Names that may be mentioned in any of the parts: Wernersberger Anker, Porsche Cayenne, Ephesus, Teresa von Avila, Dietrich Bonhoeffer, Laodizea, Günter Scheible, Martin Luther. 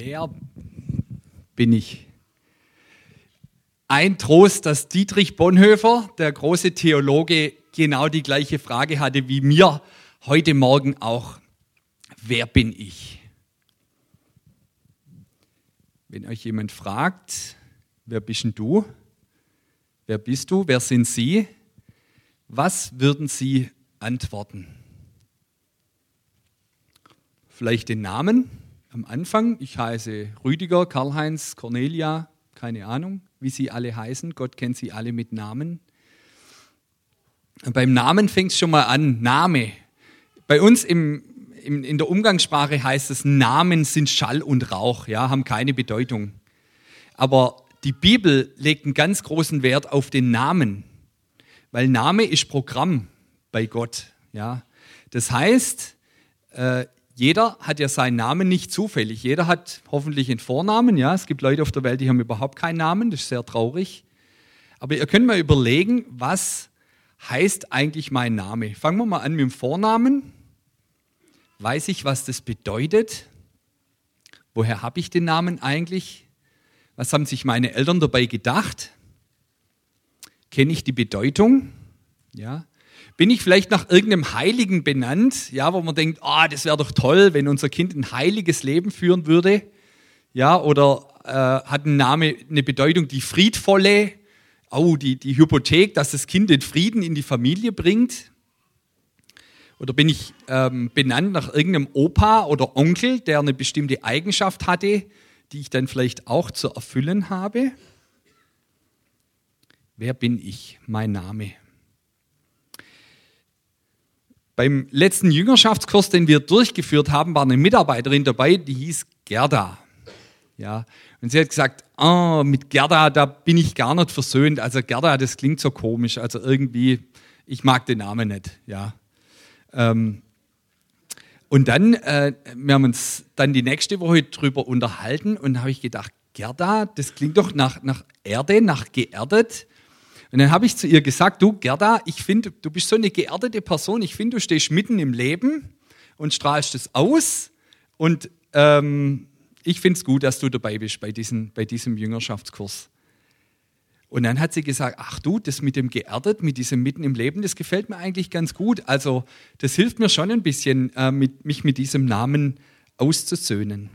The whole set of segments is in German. der bin ich. Ein Trost, dass Dietrich Bonhoeffer, der große Theologe, genau die gleiche Frage hatte wie mir heute Morgen auch. Wer bin ich? Wenn euch jemand fragt, wer bist denn du? Wer bist du? Wer sind Sie? Was würden Sie antworten? Vielleicht den Namen am Anfang. Ich heiße Rüdiger, Karl-Heinz, Cornelia, keine Ahnung, wie sie alle heißen. Gott kennt sie alle mit Namen. Und beim Namen fängt es schon mal an. Name. Bei uns in der Umgangssprache heißt es, Namen sind Schall und Rauch, ja, haben keine Bedeutung. Aber die Bibel legt einen ganz großen Wert auf den Namen, weil Name ist Programm bei Gott. Ja. Das heißt, jeder hat ja seinen Namen nicht zufällig. Jeder hat hoffentlich einen Vornamen. Ja. Es gibt Leute auf der Welt, die haben überhaupt keinen Namen. Das ist sehr traurig. Aber ihr könnt mal überlegen, was heißt eigentlich mein Name? Fangen wir mal an mit dem Vornamen. Weiß ich, was das bedeutet? Woher habe ich den Namen eigentlich? Was haben sich meine Eltern dabei gedacht? Kenne ich die Bedeutung? Ja. Bin ich vielleicht nach irgendeinem Heiligen benannt? Ja, wo man denkt, das wäre doch toll, wenn unser Kind ein heiliges Leben führen würde. Ja, oder hat ein Name eine Bedeutung, die friedvolle, die Hypothek, dass das Kind den Frieden in die Familie bringt? Oder bin ich benannt nach irgendeinem Opa oder Onkel, der eine bestimmte Eigenschaft hatte, die ich dann vielleicht auch zu erfüllen habe? Wer bin ich? Mein Name. Beim letzten Jüngerschaftskurs, den wir durchgeführt haben, war eine Mitarbeiterin dabei, die hieß Gerda. Ja, und sie hat gesagt, mit Gerda, da bin ich gar nicht versöhnt. Also Gerda, das klingt so komisch. Also irgendwie, ich mag den Namen nicht. Ja. Und dann, wir haben uns dann die nächste Woche drüber unterhalten und habe ich gedacht, Gerda, das klingt doch nach Erde, nach geerdet. Und dann habe ich zu ihr gesagt, du Gerda, ich finde, du bist so eine geerdete Person, ich finde, du stehst mitten im Leben und strahlst es aus und ich finde es gut, dass du dabei bist bei diesem Jüngerschaftskurs. Und dann hat sie gesagt, ach du, das mit dem geerdet, mit diesem mitten im Leben, das gefällt mir eigentlich ganz gut. Also das hilft mir schon ein bisschen, mich mit diesem Namen auszusöhnen.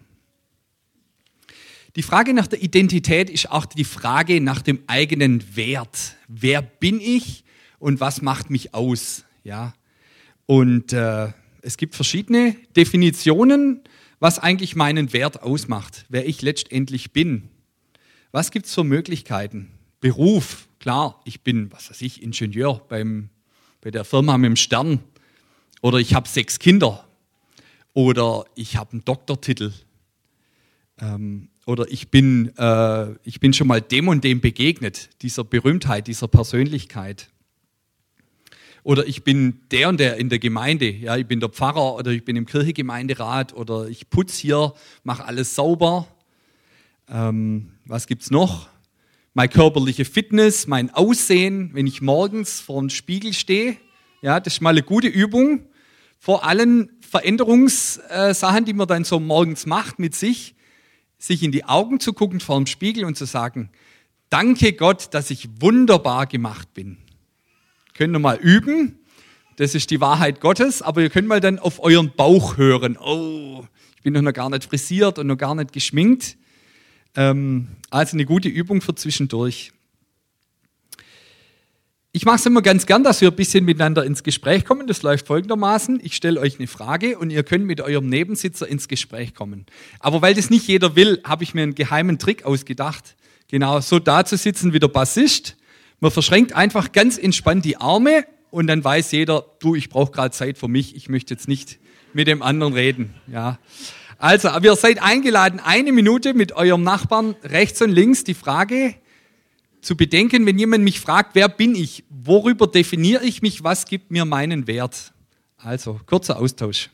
Die Frage nach der Identität ist auch die Frage nach dem eigenen Wert. Wer bin ich und was macht mich aus? Ja. Und es gibt verschiedene Definitionen, was eigentlich meinen Wert ausmacht, wer ich letztendlich bin. Was gibt es für Möglichkeiten? Beruf, klar, ich bin, was weiß ich, Ingenieur bei der Firma mit dem Stern oder ich habe 6 Kinder oder ich habe einen Doktortitel oder ich bin schon mal dem und dem begegnet, dieser Berühmtheit, dieser Persönlichkeit oder ich bin der und der in der Gemeinde, ja, ich bin der Pfarrer oder ich bin im Kirchengemeinderat oder ich putze hier, mache alles sauber. Was gibt es noch? Meine körperliche Fitness, mein Aussehen, wenn ich morgens vor dem Spiegel stehe. Ja, das ist mal eine gute Übung. Vor allen Veränderungssachen, die man dann so morgens macht mit sich in die Augen zu gucken vor dem Spiegel und zu sagen, danke Gott, dass ich wunderbar gemacht bin. Könnt ihr mal üben. Das ist die Wahrheit Gottes. Aber ihr könnt mal dann auf euren Bauch hören. Ich bin doch noch gar nicht frisiert und noch gar nicht geschminkt. Also eine gute Übung für zwischendurch. Ich mache es immer ganz gern, dass wir ein bisschen miteinander ins Gespräch kommen. Das läuft folgendermaßen. Ich stelle euch eine Frage und ihr könnt mit eurem Nebensitzer ins Gespräch kommen. Aber weil das nicht jeder will, habe ich mir einen geheimen Trick ausgedacht. Genau so da zu sitzen wie der Bassist. Man verschränkt einfach ganz entspannt die Arme und dann weiß jeder, ich brauche gerade Zeit für mich. Ich möchte jetzt nicht mit dem anderen reden. Ja. Also, ihr seid eingeladen, eine Minute mit eurem Nachbarn rechts und links die Frage zu bedenken, wenn jemand mich fragt, wer bin ich? Worüber definiere ich mich? Was gibt mir meinen Wert? Also, kurzer Austausch.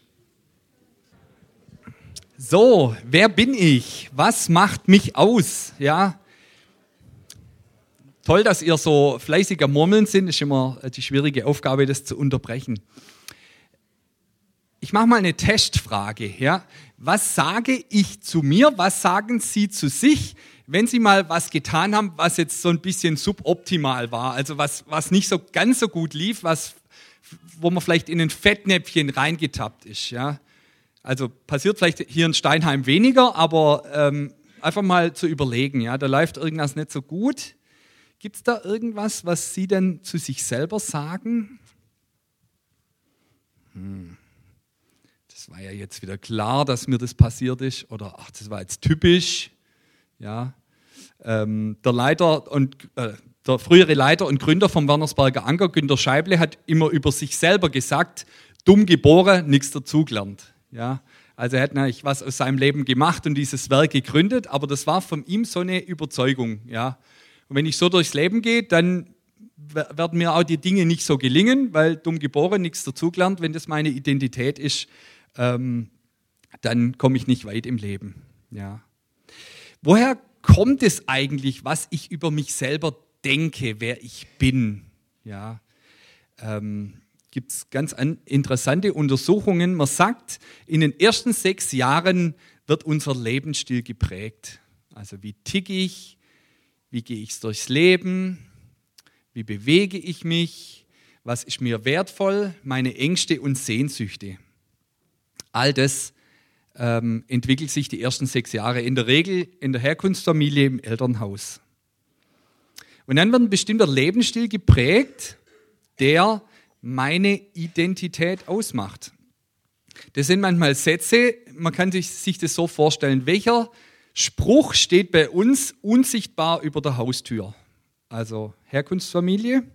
So, wer bin ich? Was macht mich aus? Ja, toll, dass ihr so fleißig am Murmeln sind. Das ist immer die schwierige Aufgabe, das zu unterbrechen. Ich mache mal eine Testfrage. Ja? Was sage ich zu mir? Was sagen Sie zu sich, wenn Sie mal was getan haben, was jetzt so ein bisschen suboptimal war? Also was nicht so ganz so gut lief, wo man vielleicht in ein Fettnäpfchen reingetappt ist. Ja? Also passiert vielleicht hier in Steinheim weniger, aber einfach mal zu überlegen. Ja? Da läuft irgendwas nicht so gut. Gibt es da irgendwas, was Sie denn zu sich selber sagen? Das war ja jetzt wieder klar, dass mir das passiert ist. Oder, ach, das war jetzt typisch. Ja. Der frühere Leiter und Gründer vom Wernersberger Anker, Günter Scheible, hat immer über sich selber gesagt, dumm geboren, nichts dazugelernt. Ja. Also er hat natürlich was aus seinem Leben gemacht und dieses Werk gegründet, aber das war von ihm so eine Überzeugung. Ja. Und wenn ich so durchs Leben gehe, dann werden mir auch die Dinge nicht so gelingen, weil dumm geboren, nichts dazugelernt, wenn das meine Identität ist, dann komme ich nicht weit im Leben. Ja. Woher kommt es eigentlich, was ich über mich selber denke, wer ich bin? Ja. Gibt es ganz interessante Untersuchungen. Man sagt, in den ersten 6 Jahren wird unser Lebensstil geprägt. Also wie ticke ich, wie gehe ich durchs Leben? Wie bewege ich mich? Was ist mir wertvoll? Meine Ängste und Sehnsüchte. All das entwickelt sich die ersten 6 Jahre, in der Regel in der Herkunftsfamilie, im Elternhaus. Und dann wird ein bestimmter Lebensstil geprägt, der meine Identität ausmacht. Das sind manchmal Sätze, man kann sich das so vorstellen, welcher Spruch steht bei uns unsichtbar über der Haustür? Also Herkunftsfamilie.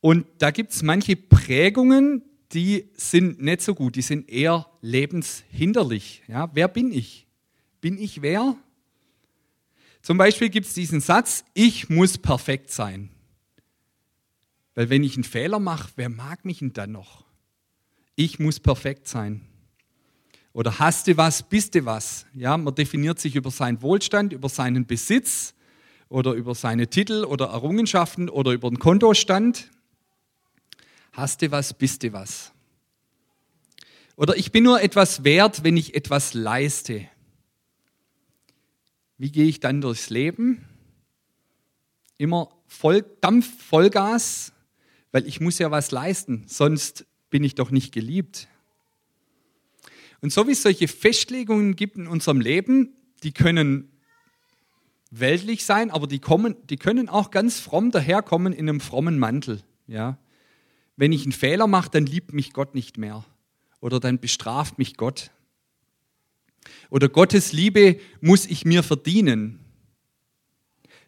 Und da gibt es manche Prägungen, die sind nicht so gut, die sind eher lebenshinderlich. Ja, wer bin ich? Bin ich wer? Zum Beispiel gibt es diesen Satz, ich muss perfekt sein. Weil wenn ich einen Fehler mache, wer mag mich denn dann noch? Ich muss perfekt sein. Oder hast du was, bist du was? Ja, man definiert sich über seinen Wohlstand, über seinen Besitz, oder über seine Titel oder Errungenschaften oder über den Kontostand. Hast du was, bist du was. Oder ich bin nur etwas wert, wenn ich etwas leiste. Wie gehe ich dann durchs Leben? Immer Dampf, Vollgas, weil ich muss ja was leisten, sonst bin ich doch nicht geliebt. Und so wie es solche Festlegungen gibt in unserem Leben, die können weltlich sein, aber die können auch ganz fromm daherkommen in einem frommen Mantel. Ja? Wenn ich einen Fehler mache, dann liebt mich Gott nicht mehr. Oder dann bestraft mich Gott. Oder Gottes Liebe muss ich mir verdienen.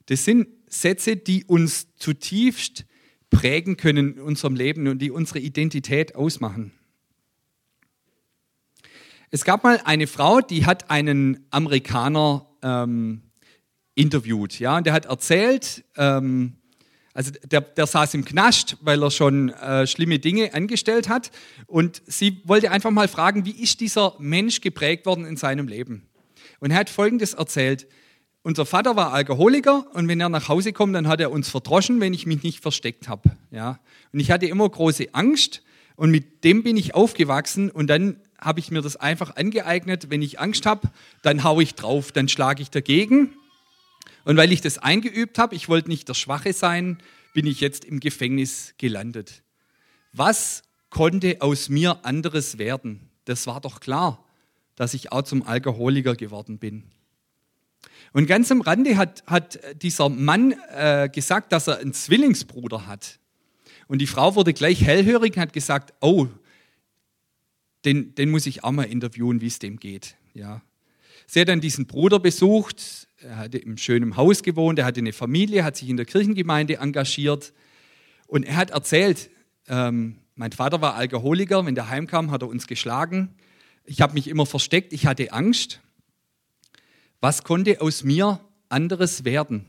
Das sind Sätze, die uns zutiefst prägen können in unserem Leben und die unsere Identität ausmachen. Es gab mal eine Frau, die hat einen Amerikaner interviewt. Ja? Und der hat erzählt, also der saß im Knast, weil er schon schlimme Dinge angestellt hat. Und sie wollte einfach mal fragen, wie ist dieser Mensch geprägt worden in seinem Leben? Und er hat Folgendes erzählt. Unser Vater war Alkoholiker und wenn er nach Hause kommt, dann hat er uns verdroschen, wenn ich mich nicht versteckt habe. Ja? Und ich hatte immer große Angst und mit dem bin ich aufgewachsen und dann habe ich mir das einfach angeeignet. Wenn ich Angst habe, dann haue ich drauf, dann schlage ich dagegen. Und weil ich das eingeübt habe, ich wollte nicht der Schwache sein, bin ich jetzt im Gefängnis gelandet. Was konnte aus mir anderes werden? Das war doch klar, dass ich auch zum Alkoholiker geworden bin. Und ganz am Rande hat dieser Mann gesagt, dass er einen Zwillingsbruder hat. Und die Frau wurde gleich hellhörig und hat gesagt, oh, den muss ich auch mal interviewen, wie es dem geht. Ja. Sie hat dann diesen Bruder besucht, er hatte im schönen Haus gewohnt, er hatte eine Familie, hat sich in der Kirchengemeinde engagiert und er hat erzählt, mein Vater war Alkoholiker, wenn der heimkam, hat er uns geschlagen, ich habe mich immer versteckt, ich hatte Angst. Was konnte aus mir anderes werden?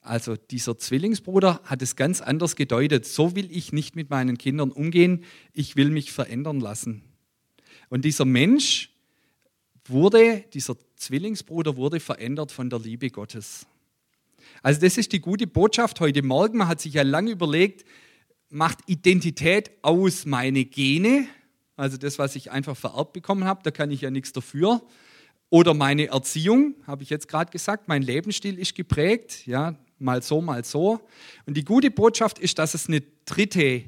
Also dieser Zwillingsbruder hat es ganz anders gedeutet, so will ich nicht mit meinen Kindern umgehen, ich will mich verändern lassen. Und dieser Zwillingsbruder wurde verändert von der Liebe Gottes. Also das ist die gute Botschaft heute Morgen. Man hat sich ja lange überlegt, macht Identität aus meine Gene also das, was ich einfach vererbt bekommen habe, da kann ich ja nichts dafür. Oder meine Erziehung, habe ich jetzt gerade gesagt, mein Lebensstil ist geprägt, ja, mal so, mal so. Und die gute Botschaft ist, dass es eine dritte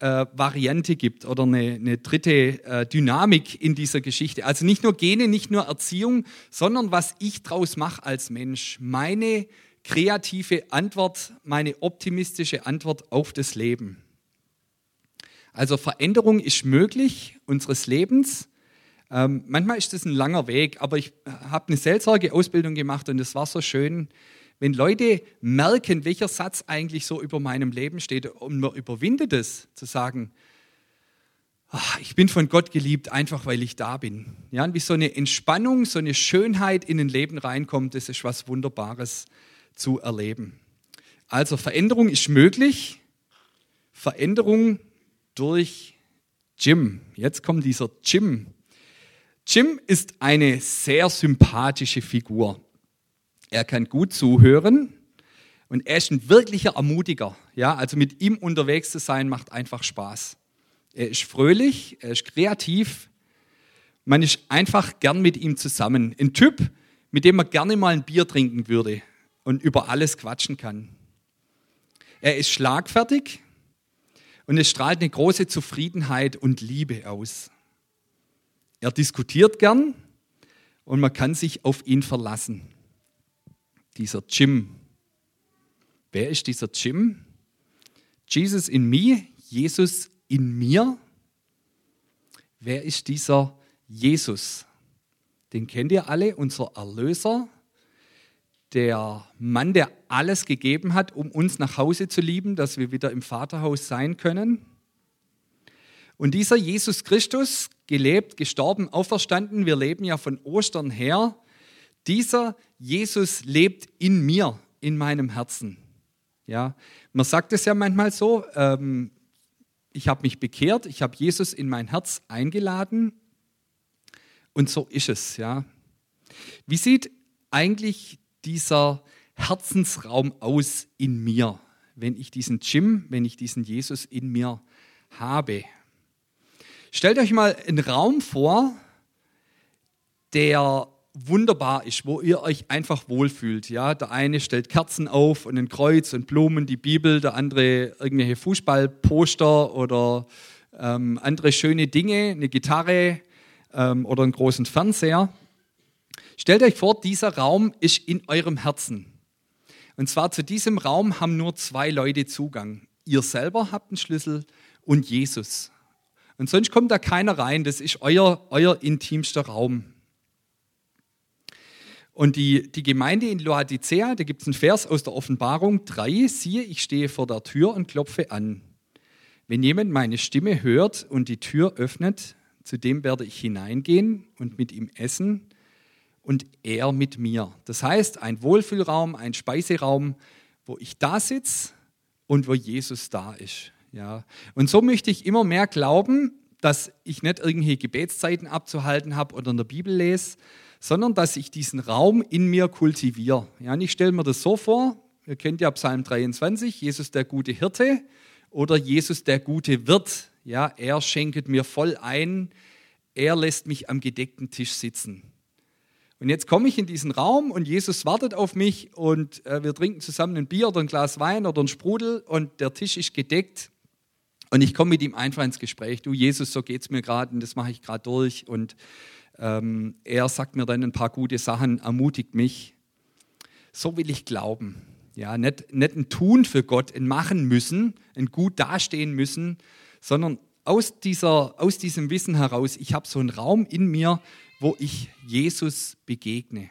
Variante gibt oder eine dritte Dynamik in dieser Geschichte. Also nicht nur Gene, nicht nur Erziehung, sondern was ich draus mache als Mensch. Meine kreative Antwort, meine optimistische Antwort auf das Leben. Also Veränderung ist möglich, unseres Lebens. Manchmal ist das ein langer Weg, aber ich habe eine Seelsorgeausbildung gemacht und das war so schön, wenn Leute merken, welcher Satz eigentlich so über meinem Leben steht und man überwindet es, zu sagen, ach, ich bin von Gott geliebt, einfach weil ich da bin. Ja, und wie so eine Entspannung, so eine Schönheit in ein Leben reinkommt, das ist was Wunderbares zu erleben. Also Veränderung ist möglich, Veränderung durch Jim. Jetzt kommt dieser Jim. Jim ist eine sehr sympathische Figur. Er kann gut zuhören und er ist ein wirklicher Ermutiger. Ja, also mit ihm unterwegs zu sein, macht einfach Spaß. Er ist fröhlich, er ist kreativ. Man ist einfach gern mit ihm zusammen. Ein Typ, mit dem man gerne mal ein Bier trinken würde und über alles quatschen kann. Er ist schlagfertig und es strahlt eine große Zufriedenheit und Liebe aus. Er diskutiert gern und man kann sich auf ihn verlassen. Dieser Jim. Wer ist dieser Jim? Jesus in me, Jesus in mir. Wer ist dieser Jesus? Den kennt ihr alle, unser Erlöser, der Mann, der alles gegeben hat, um uns nach Hause zu lieben, dass wir wieder im Vaterhaus sein können. Und dieser Jesus Christus, gelebt, gestorben, auferstanden, wir leben ja von Ostern her, dieser Jesus lebt in mir, in meinem Herzen. Ja, man sagt es ja manchmal so, ich habe mich bekehrt, ich habe Jesus in mein Herz eingeladen und so ist es. Ja. Wie sieht eigentlich dieser Herzensraum aus in mir, wenn ich diesen Jim, wenn ich diesen Jesus in mir habe? Stellt euch mal einen Raum vor, der wunderbar ist, wo ihr euch einfach wohlfühlt. Ja? Der eine stellt Kerzen auf und ein Kreuz und Blumen, die Bibel, der andere irgendwelche Fußballposter oder andere schöne Dinge, eine Gitarre oder einen großen Fernseher. Stellt euch vor, dieser Raum ist in eurem Herzen. Und zwar zu diesem Raum haben nur zwei Leute Zugang. Ihr selber habt einen Schlüssel und Jesus. Und sonst kommt da keiner rein, das ist euer intimster Raum. Und die Gemeinde in Laodizea, da gibt es einen Vers aus der Offenbarung 3, siehe, ich stehe vor der Tür und klopfe an. Wenn jemand meine Stimme hört und die Tür öffnet, zu dem werde ich hineingehen und mit ihm essen und er mit mir. Das heißt, ein Wohlfühlraum, ein Speiseraum, wo ich da sitze und wo Jesus da ist. Ja. Und so möchte ich immer mehr glauben, dass ich nicht irgendwelche Gebetszeiten abzuhalten habe oder in der Bibel lese, sondern dass ich diesen Raum in mir kultiviere. Ja, und ich stelle mir das so vor, ihr kennt ja Psalm 23, Jesus der gute Hirte oder Jesus der gute Wirt. Ja, er schenkt mir voll ein, er lässt mich am gedeckten Tisch sitzen. Und jetzt komme ich in diesen Raum und Jesus wartet auf mich und wir trinken zusammen ein Bier oder ein Glas Wein oder einen Sprudel und der Tisch ist gedeckt. Und ich komme mit ihm einfach ins Gespräch. Du, Jesus, so geht es mir gerade und das mache ich gerade durch. Und er sagt mir dann ein paar gute Sachen, ermutigt mich. So will ich glauben. Ja, nicht ein Tun für Gott, ein Machen müssen, ein Gut dastehen müssen, sondern aus diesem Wissen heraus, ich habe so einen Raum in mir, wo ich Jesus begegne.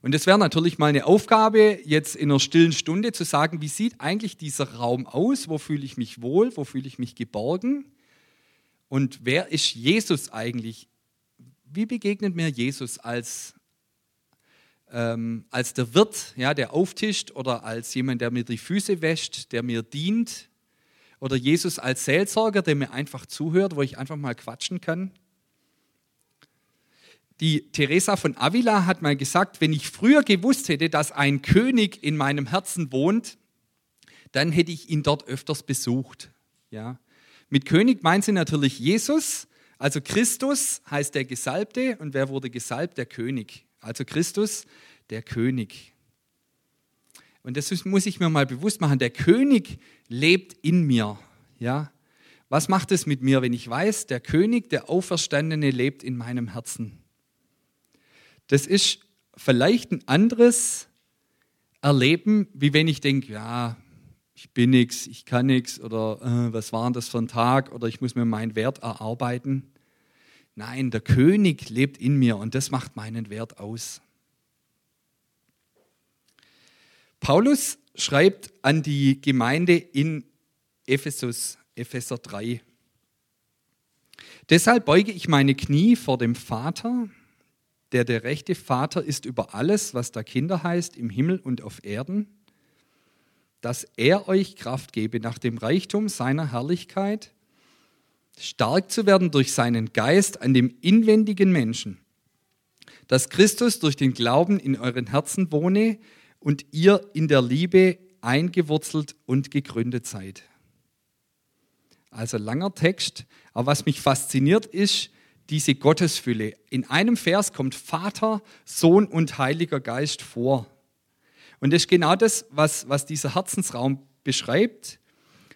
Und das wäre natürlich mal eine Aufgabe, jetzt in einer stillen Stunde zu sagen, wie sieht eigentlich dieser Raum aus? Wo fühle ich mich wohl? Wo fühle ich mich geborgen? Und wer ist Jesus eigentlich? Wie begegnet mir Jesus als der Wirt, ja, der auftischt oder als jemand, der mir die Füße wäscht, der mir dient? Oder Jesus als Seelsorger, der mir einfach zuhört, wo ich einfach mal quatschen kann? Die Teresa von Avila hat mal gesagt, wenn ich früher gewusst hätte, dass ein König in meinem Herzen wohnt, dann hätte ich ihn dort öfters besucht. Ja? Mit König meint sie natürlich Jesus, also Christus heißt der Gesalbte und wer wurde gesalbt? Der König. Also Christus, der König. Und das muss ich mir mal bewusst machen, der König lebt in mir. Ja? Was macht es mit mir, wenn ich weiß, der König, der Auferstandene lebt in meinem Herzen? Das ist vielleicht ein anderes Erleben, wie wenn ich denke, ja, ich bin nichts, ich kann nichts oder was war denn das für ein Tag oder ich muss mir meinen Wert erarbeiten. Nein, der König lebt in mir und das macht meinen Wert aus. Paulus schreibt an die Gemeinde in Ephesus, Epheser 3. Deshalb beuge ich meine Knie vor dem Vater, der rechte Vater ist über alles, was da Kinder heißt, im Himmel und auf Erden, dass er euch Kraft gebe, nach dem Reichtum seiner Herrlichkeit stark zu werden durch seinen Geist an dem inwendigen Menschen, dass Christus durch den Glauben in euren Herzen wohne und ihr in der Liebe eingewurzelt und gegründet seid. Also langer Text, aber was mich fasziniert ist, diese Gottesfülle. In einem Vers kommt Vater, Sohn und Heiliger Geist vor. Und das ist genau das, was dieser Herzensraum beschreibt.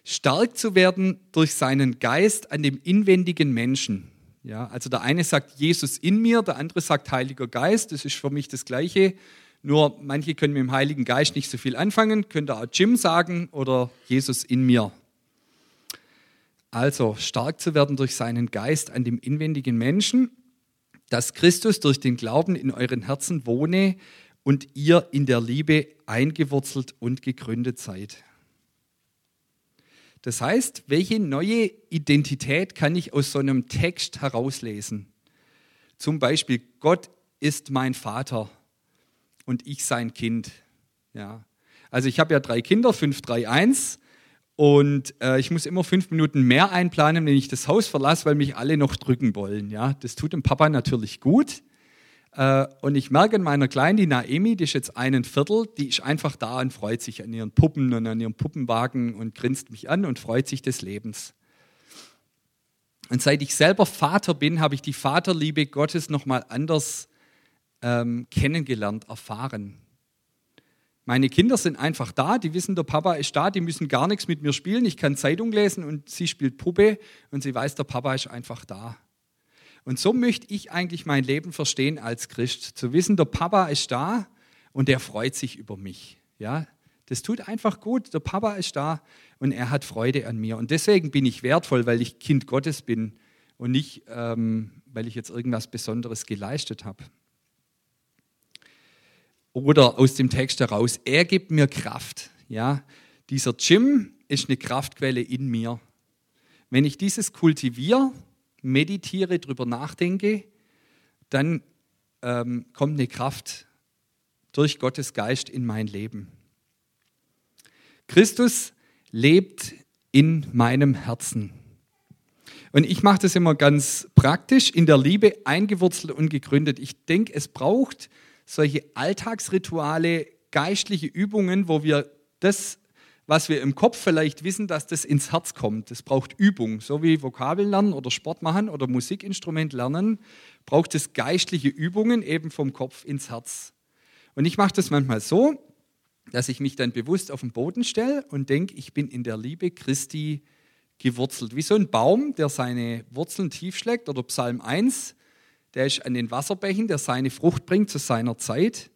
Stark zu werden durch seinen Geist an dem inwendigen Menschen. Ja, also der eine sagt Jesus in mir, der andere sagt Heiliger Geist. Das ist für mich das Gleiche. Nur manche können mit dem Heiligen Geist nicht so viel anfangen. Könnte auch Jim sagen oder Jesus in mir. Also stark zu werden durch seinen Geist an dem inwendigen Menschen, dass Christus durch den Glauben in euren Herzen wohne und ihr in der Liebe eingewurzelt und gegründet seid. Das heißt, welche neue Identität kann ich aus so einem Text herauslesen? Zum Beispiel, Gott ist mein Vater und ich sein Kind. Ja. Also ich habe ja 3 Kinder, 5, 3, 1. Und ich muss immer 5 Minuten mehr einplanen, wenn ich das Haus verlasse, weil mich alle noch drücken wollen. Ja? Das tut dem Papa natürlich gut. Und ich merke an meiner Kleinen, die Naemi, die ist jetzt 1 Viertel, die ist einfach da und freut sich an ihren Puppen und an ihrem Puppenwagen und grinst mich an und freut sich des Lebens. Und seit ich selber Vater bin, habe ich die Vaterliebe Gottes nochmal anders kennengelernt, erfahren. Meine Kinder sind einfach da, die wissen, der Papa ist da, die müssen gar nichts mit mir spielen. Ich kann Zeitung lesen und sie spielt Puppe und sie weiß, der Papa ist einfach da. Und so möchte ich eigentlich mein Leben verstehen als Christ. Zu wissen, der Papa ist da und er freut sich über mich. Ja, das tut einfach gut. Der Papa ist da und er hat Freude an mir. Und deswegen bin ich wertvoll, weil ich Kind Gottes bin und nicht, weil ich jetzt irgendwas Besonderes geleistet habe. Oder aus dem Text heraus, er gibt mir Kraft. Ja? Dieser Jim ist eine Kraftquelle in mir. Wenn ich dieses kultiviere, meditiere, drüber nachdenke, dann kommt eine Kraft durch Gottes Geist in mein Leben. Christus lebt in meinem Herzen. Und ich mache das immer ganz praktisch, in der Liebe eingewurzelt und gegründet. Ich denke, es braucht solche Alltagsrituale, geistliche Übungen, wo wir das, was wir im Kopf vielleicht wissen, dass das ins Herz kommt. Das braucht Übung, so wie Vokabeln lernen oder Sport machen oder Musikinstrument lernen, braucht es geistliche Übungen eben vom Kopf ins Herz. Und ich mache das manchmal so, dass ich mich dann bewusst auf den Boden stelle und denke, ich bin in der Liebe Christi gewurzelt. Wie so ein Baum, der seine Wurzeln tief schlägt oder Psalm 1, der ist an den Wasserbächen, der seine Frucht bringt zu seiner Zeit.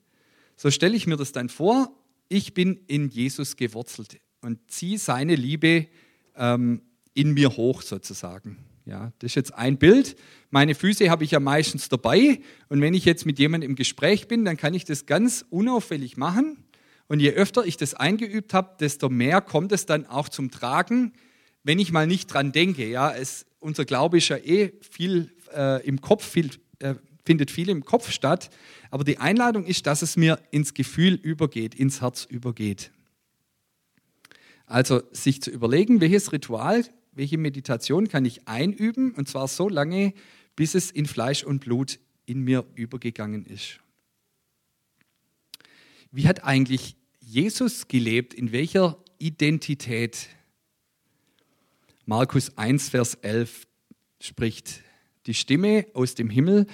So stelle ich mir das dann vor, ich bin in Jesus gewurzelt und ziehe seine Liebe in mir hoch sozusagen. Ja, das ist jetzt ein Bild. Meine Füße habe ich ja meistens dabei und wenn ich jetzt mit jemandem im Gespräch bin, dann kann ich das ganz unauffällig machen. Und je öfter ich das eingeübt habe, desto mehr kommt es dann auch zum Tragen, wenn ich mal nicht dran denke. Ja, unser Glaube ist ja viel im Kopf, findet viel im Kopf statt, aber die Einladung ist, dass es mir ins Gefühl übergeht, ins Herz übergeht. Also sich zu überlegen, welches Ritual, welche Meditation kann ich einüben und zwar so lange, bis es in Fleisch und Blut in mir übergegangen ist. Wie hat eigentlich Jesus gelebt? In welcher Identität? Markus 1, Vers 11 spricht die Stimme aus dem Himmel: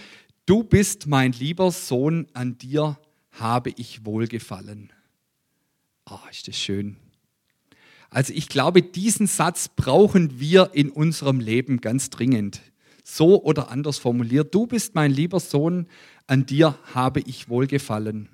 Du bist mein lieber Sohn, an dir habe ich wohlgefallen. Ah, ist das schön. Also ich glaube, diesen Satz brauchen wir in unserem Leben ganz dringend. So oder anders formuliert: Du bist mein lieber Sohn, an dir habe ich wohlgefallen.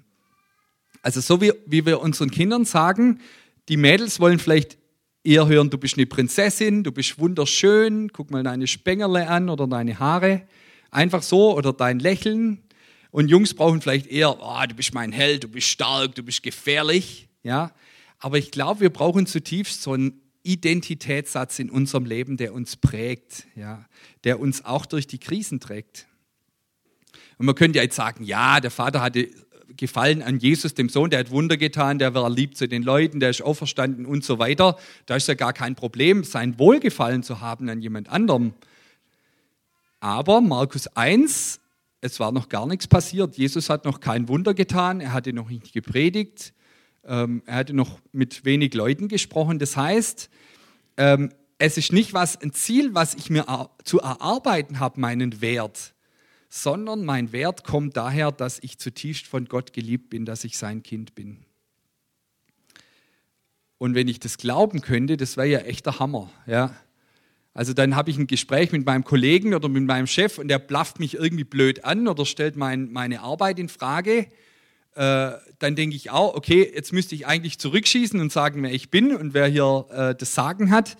Also so wie wir unseren Kindern sagen, die Mädels wollen vielleicht eher hören, du bist eine Prinzessin, du bist wunderschön, guck mal deine Spengerle an oder deine Haare, einfach so, oder dein Lächeln. Und Jungs brauchen vielleicht eher, oh, du bist mein Held, du bist stark, du bist gefährlich. Ja? Aber ich glaube, wir brauchen zutiefst so einen Identitätssatz in unserem Leben, der uns prägt, ja? Der uns auch durch die Krisen trägt. Und man könnte ja jetzt sagen, ja, der Vater hatte Gefallen an Jesus, dem Sohn, der hat Wunder getan, der war lieb zu den Leuten, der ist auferstanden und so weiter. Da ist ja gar kein Problem, sein Wohlgefallen zu haben an jemand anderem. Aber Markus 1, es war noch gar nichts passiert. Jesus hat noch kein Wunder getan, er hatte noch nicht gepredigt, er hatte noch mit wenig Leuten gesprochen. Das heißt, es ist nicht ein Ziel, was ich mir zu erarbeiten habe, meinen Wert, sondern mein Wert kommt daher, dass ich zutiefst von Gott geliebt bin, dass ich sein Kind bin. Und wenn ich das glauben könnte, das wäre ja echt der Hammer. Ja? Also dann habe ich ein Gespräch mit meinem Kollegen oder mit meinem Chef und der blafft mich irgendwie blöd an oder stellt meine Arbeit in Frage. Dann denke ich auch, okay, jetzt müsste ich eigentlich zurückschießen und sagen, wer ich bin und wer hier das Sagen hat.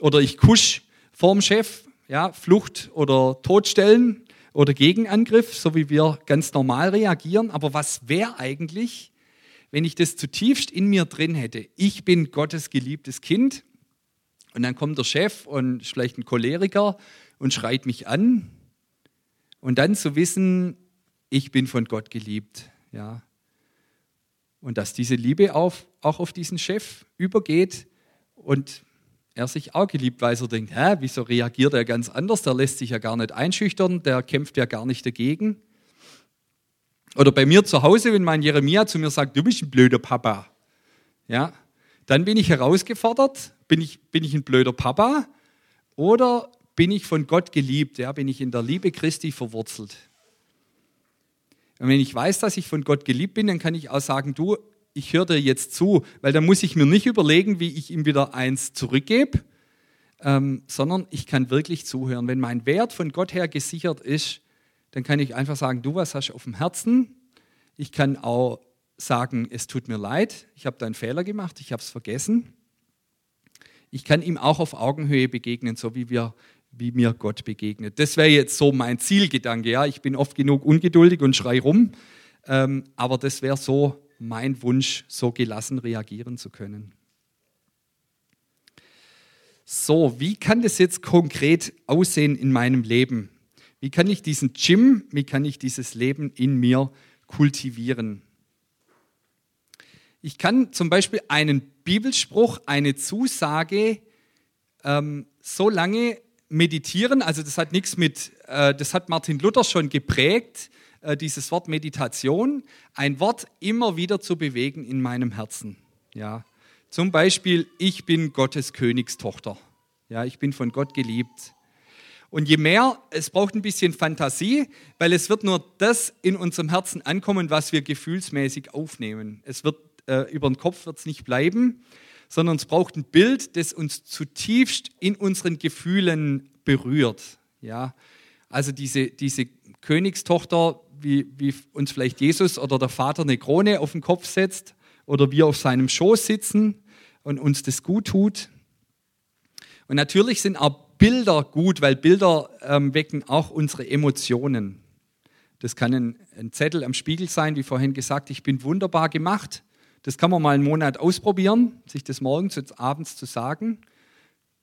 Oder ich kusche vorm Chef, ja, Flucht oder Todstellen. Oder Gegenangriff, so wie wir ganz normal reagieren. Aber was wäre eigentlich, wenn ich das zutiefst in mir drin hätte? Ich bin Gottes geliebtes Kind und dann kommt der Chef und ist vielleicht ein Choleriker und schreit mich an. Und dann zu wissen, ich bin von Gott geliebt. Ja. Und dass diese Liebe auch auf diesen Chef übergeht und er sich auch geliebt, weil er denkt, wieso reagiert er ganz anders? Der lässt sich ja gar nicht einschüchtern, der kämpft ja gar nicht dagegen. Oder bei mir zu Hause, wenn mein Jeremia zu mir sagt, du bist ein blöder Papa, ja, dann bin ich herausgefordert, bin ich ein blöder Papa oder bin ich von Gott geliebt, ja, bin ich in der Liebe Christi verwurzelt. Und wenn ich weiß, dass ich von Gott geliebt bin, dann kann ich auch sagen, du, ich höre dir jetzt zu, weil dann muss ich mir nicht überlegen, wie ich ihm wieder eins zurückgebe, sondern ich kann wirklich zuhören. Wenn mein Wert von Gott her gesichert ist, dann kann ich einfach sagen, du, was hast du auf dem Herzen? Ich kann auch sagen, es tut mir leid, ich habe da einen Fehler gemacht, ich habe es vergessen. Ich kann ihm auch auf Augenhöhe begegnen, so wie mir Gott begegnet. Das wäre jetzt so mein Zielgedanke. Ja? Ich bin oft genug ungeduldig und schrei rum, aber das wäre so mein Wunsch, so gelassen reagieren zu können. So, wie kann das jetzt konkret aussehen in meinem Leben? Wie kann ich dieses Leben in mir kultivieren? Ich kann zum Beispiel einen Bibelspruch, eine Zusage so lange meditieren, also das hat nichts mit, das hat Martin Luther schon geprägt, dieses Wort Meditation, ein Wort immer wieder zu bewegen in meinem Herzen. Ja. Zum Beispiel, ich bin Gottes Königstochter. Ja, ich bin von Gott geliebt. Und je mehr, es braucht ein bisschen Fantasie, weil es wird nur das in unserem Herzen ankommen, was wir gefühlsmäßig aufnehmen. Es wird über den Kopf wird's nicht bleiben, sondern es braucht ein Bild, das uns zutiefst in unseren Gefühlen berührt. Ja. Also diese Königstochter, wie uns vielleicht Jesus oder der Vater eine Krone auf den Kopf setzt oder wir auf seinem Schoß sitzen und uns das gut tut. Und natürlich sind auch Bilder gut, weil Bilder wecken auch unsere Emotionen. Das kann ein Zettel am Spiegel sein, wie vorhin gesagt, ich bin wunderbar gemacht. Das kann man mal einen Monat ausprobieren, sich das morgens und abends zu sagen.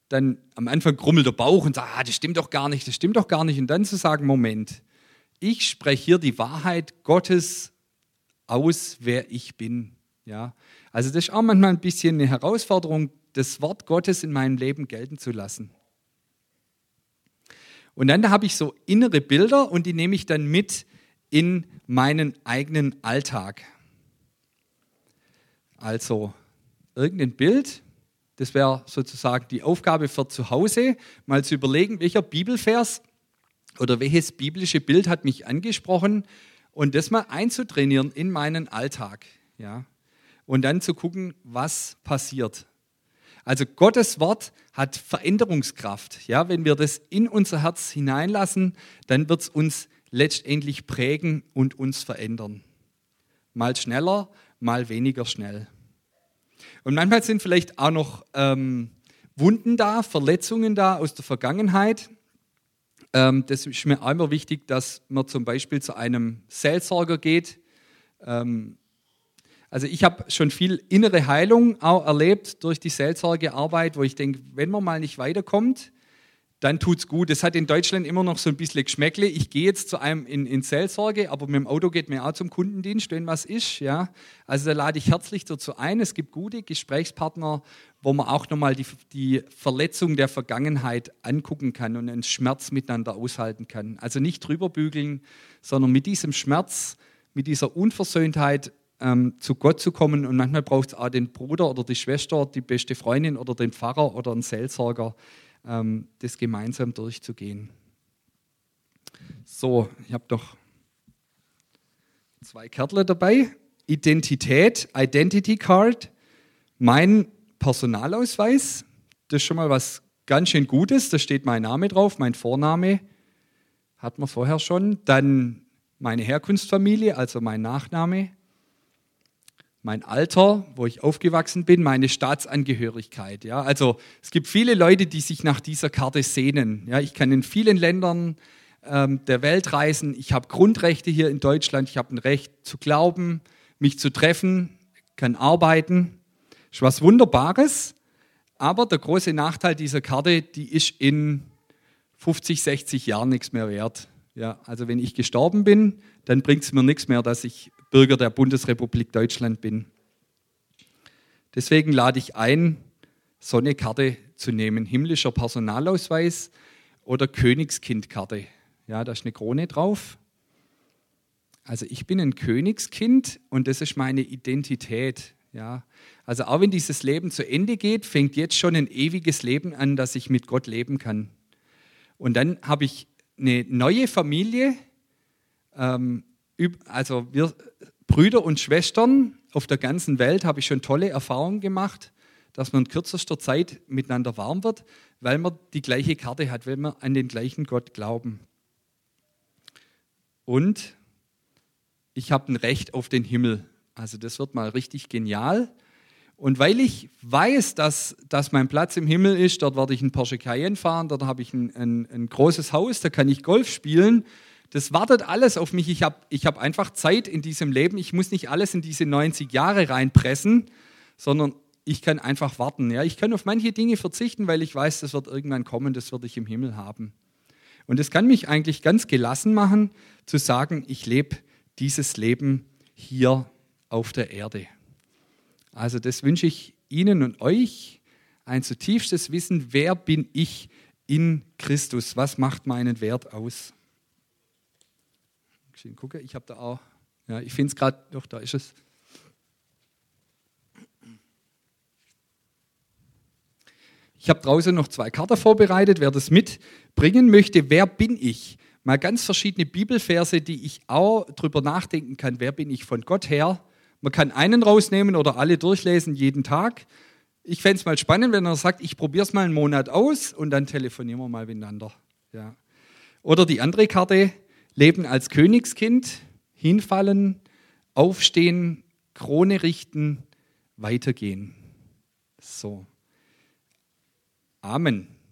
Dann am Anfang grummelt der Bauch und sagt, das stimmt doch gar nicht. Und dann zu sagen, Moment, ich spreche hier die Wahrheit Gottes aus, wer ich bin. Ja? Also das ist auch manchmal ein bisschen eine Herausforderung, das Wort Gottes in meinem Leben gelten zu lassen. Und dann habe ich so innere Bilder und die nehme ich dann mit in meinen eigenen Alltag. Also irgendein Bild, Das wäre sozusagen die Aufgabe für zu Hause, mal zu überlegen, welcher Bibelvers oder welches biblische Bild hat mich angesprochen und das mal einzutrainieren in meinen Alltag. Ja? Und dann zu gucken, was passiert. Also Gottes Wort hat Veränderungskraft. Ja? Wenn wir das in unser Herz hineinlassen, dann wird es uns letztendlich prägen und uns verändern. Mal schneller, mal weniger schnell. Und manchmal sind vielleicht auch noch Wunden da, Verletzungen da aus der Vergangenheit. Das ist mir auch immer wichtig, dass man zum Beispiel zu einem Seelsorger geht. Also ich habe schon viel innere Heilung auch erlebt durch die Seelsorgearbeit, wo ich denke, wenn man mal nicht weiterkommt, dann tut es gut. Das hat in Deutschland immer noch so ein bisschen Geschmäckle. Ich gehe jetzt zu einem in Seelsorge, aber mit dem Auto geht mir auch zum Kundendienst, wenn was ist. Ja? Also da lade ich herzlich dazu ein. Es gibt gute Gesprächspartner, wo man auch nochmal die Verletzung der Vergangenheit angucken kann und einen Schmerz miteinander aushalten kann. Also nicht drüber bügeln, sondern mit diesem Schmerz, mit dieser Unversöhntheit zu Gott zu kommen. Und manchmal braucht es auch den Bruder oder die Schwester, die beste Freundin oder den Pfarrer oder einen Seelsorger, das gemeinsam durchzugehen. So, ich habe doch 2 Kärtchen dabei. Identität, Identity Card, mein Personalausweis. Das ist schon mal was ganz schön Gutes. Da steht mein Name drauf, mein Vorname. Hat man vorher schon. Dann meine Herkunftsfamilie, also mein Nachname. Mein Alter, wo ich aufgewachsen bin, meine Staatsangehörigkeit. Ja? Also es gibt viele Leute, die sich nach dieser Karte sehnen. Ja? Ich kann in vielen Ländern der Welt reisen. Ich habe Grundrechte hier in Deutschland. Ich habe ein Recht zu glauben, mich zu treffen, kann arbeiten. Ist was Wunderbares. Aber der große Nachteil dieser Karte, die ist in 50, 60 Jahren nichts mehr wert. Ja? Also wenn ich gestorben bin, dann bringt es mir nichts mehr, dass ich Bürger der Bundesrepublik Deutschland bin. Deswegen lade ich ein, so eine Karte zu nehmen. Himmlischer Personalausweis oder Königskindkarte. Ja, da ist eine Krone drauf. Also ich bin ein Königskind und das ist meine Identität. Ja, also auch wenn dieses Leben zu Ende geht, fängt jetzt schon ein ewiges Leben an, dass ich mit Gott leben kann. Und dann habe ich eine neue Familie, also wir Brüder und Schwestern auf der ganzen Welt, habe ich schon tolle Erfahrungen gemacht, dass man in kürzester Zeit miteinander warm wird, weil man die gleiche Karte hat, weil wir an den gleichen Gott glauben. Und ich habe ein Recht auf den Himmel. Also das wird mal richtig genial. Und weil ich weiß, dass mein Platz im Himmel ist, dort werde ich einen Porsche Cayenne fahren, dort habe ich ein großes Haus, da kann ich Golf spielen. Das wartet alles auf mich. Ich hab einfach Zeit in diesem Leben. Ich muss nicht alles in diese 90 Jahre reinpressen, sondern ich kann einfach warten. Ja? Ich kann auf manche Dinge verzichten, weil ich weiß, das wird irgendwann kommen, das werde ich im Himmel haben. Und das kann mich eigentlich ganz gelassen machen, zu sagen, ich lebe dieses Leben hier auf der Erde. Also das wünsche ich Ihnen und euch, ein zutiefstes Wissen, wer bin ich in Christus? Was macht meinen Wert aus? Gucke, ich habe da auch, ja, ich finde es gerade, doch, da ist es. Ich habe draußen noch 2 Karten vorbereitet, wer das mitbringen möchte, wer bin ich? Mal ganz verschiedene Bibelverse, die ich auch drüber nachdenken kann, wer bin ich von Gott her? Man kann einen rausnehmen oder alle durchlesen, jeden Tag. Ich fände es mal spannend, wenn er sagt, ich probiere es mal einen Monat aus und dann telefonieren wir mal miteinander. Ja. Oder die andere Karte, Leben als Königskind, hinfallen, aufstehen, Krone richten, weitergehen. So. Amen.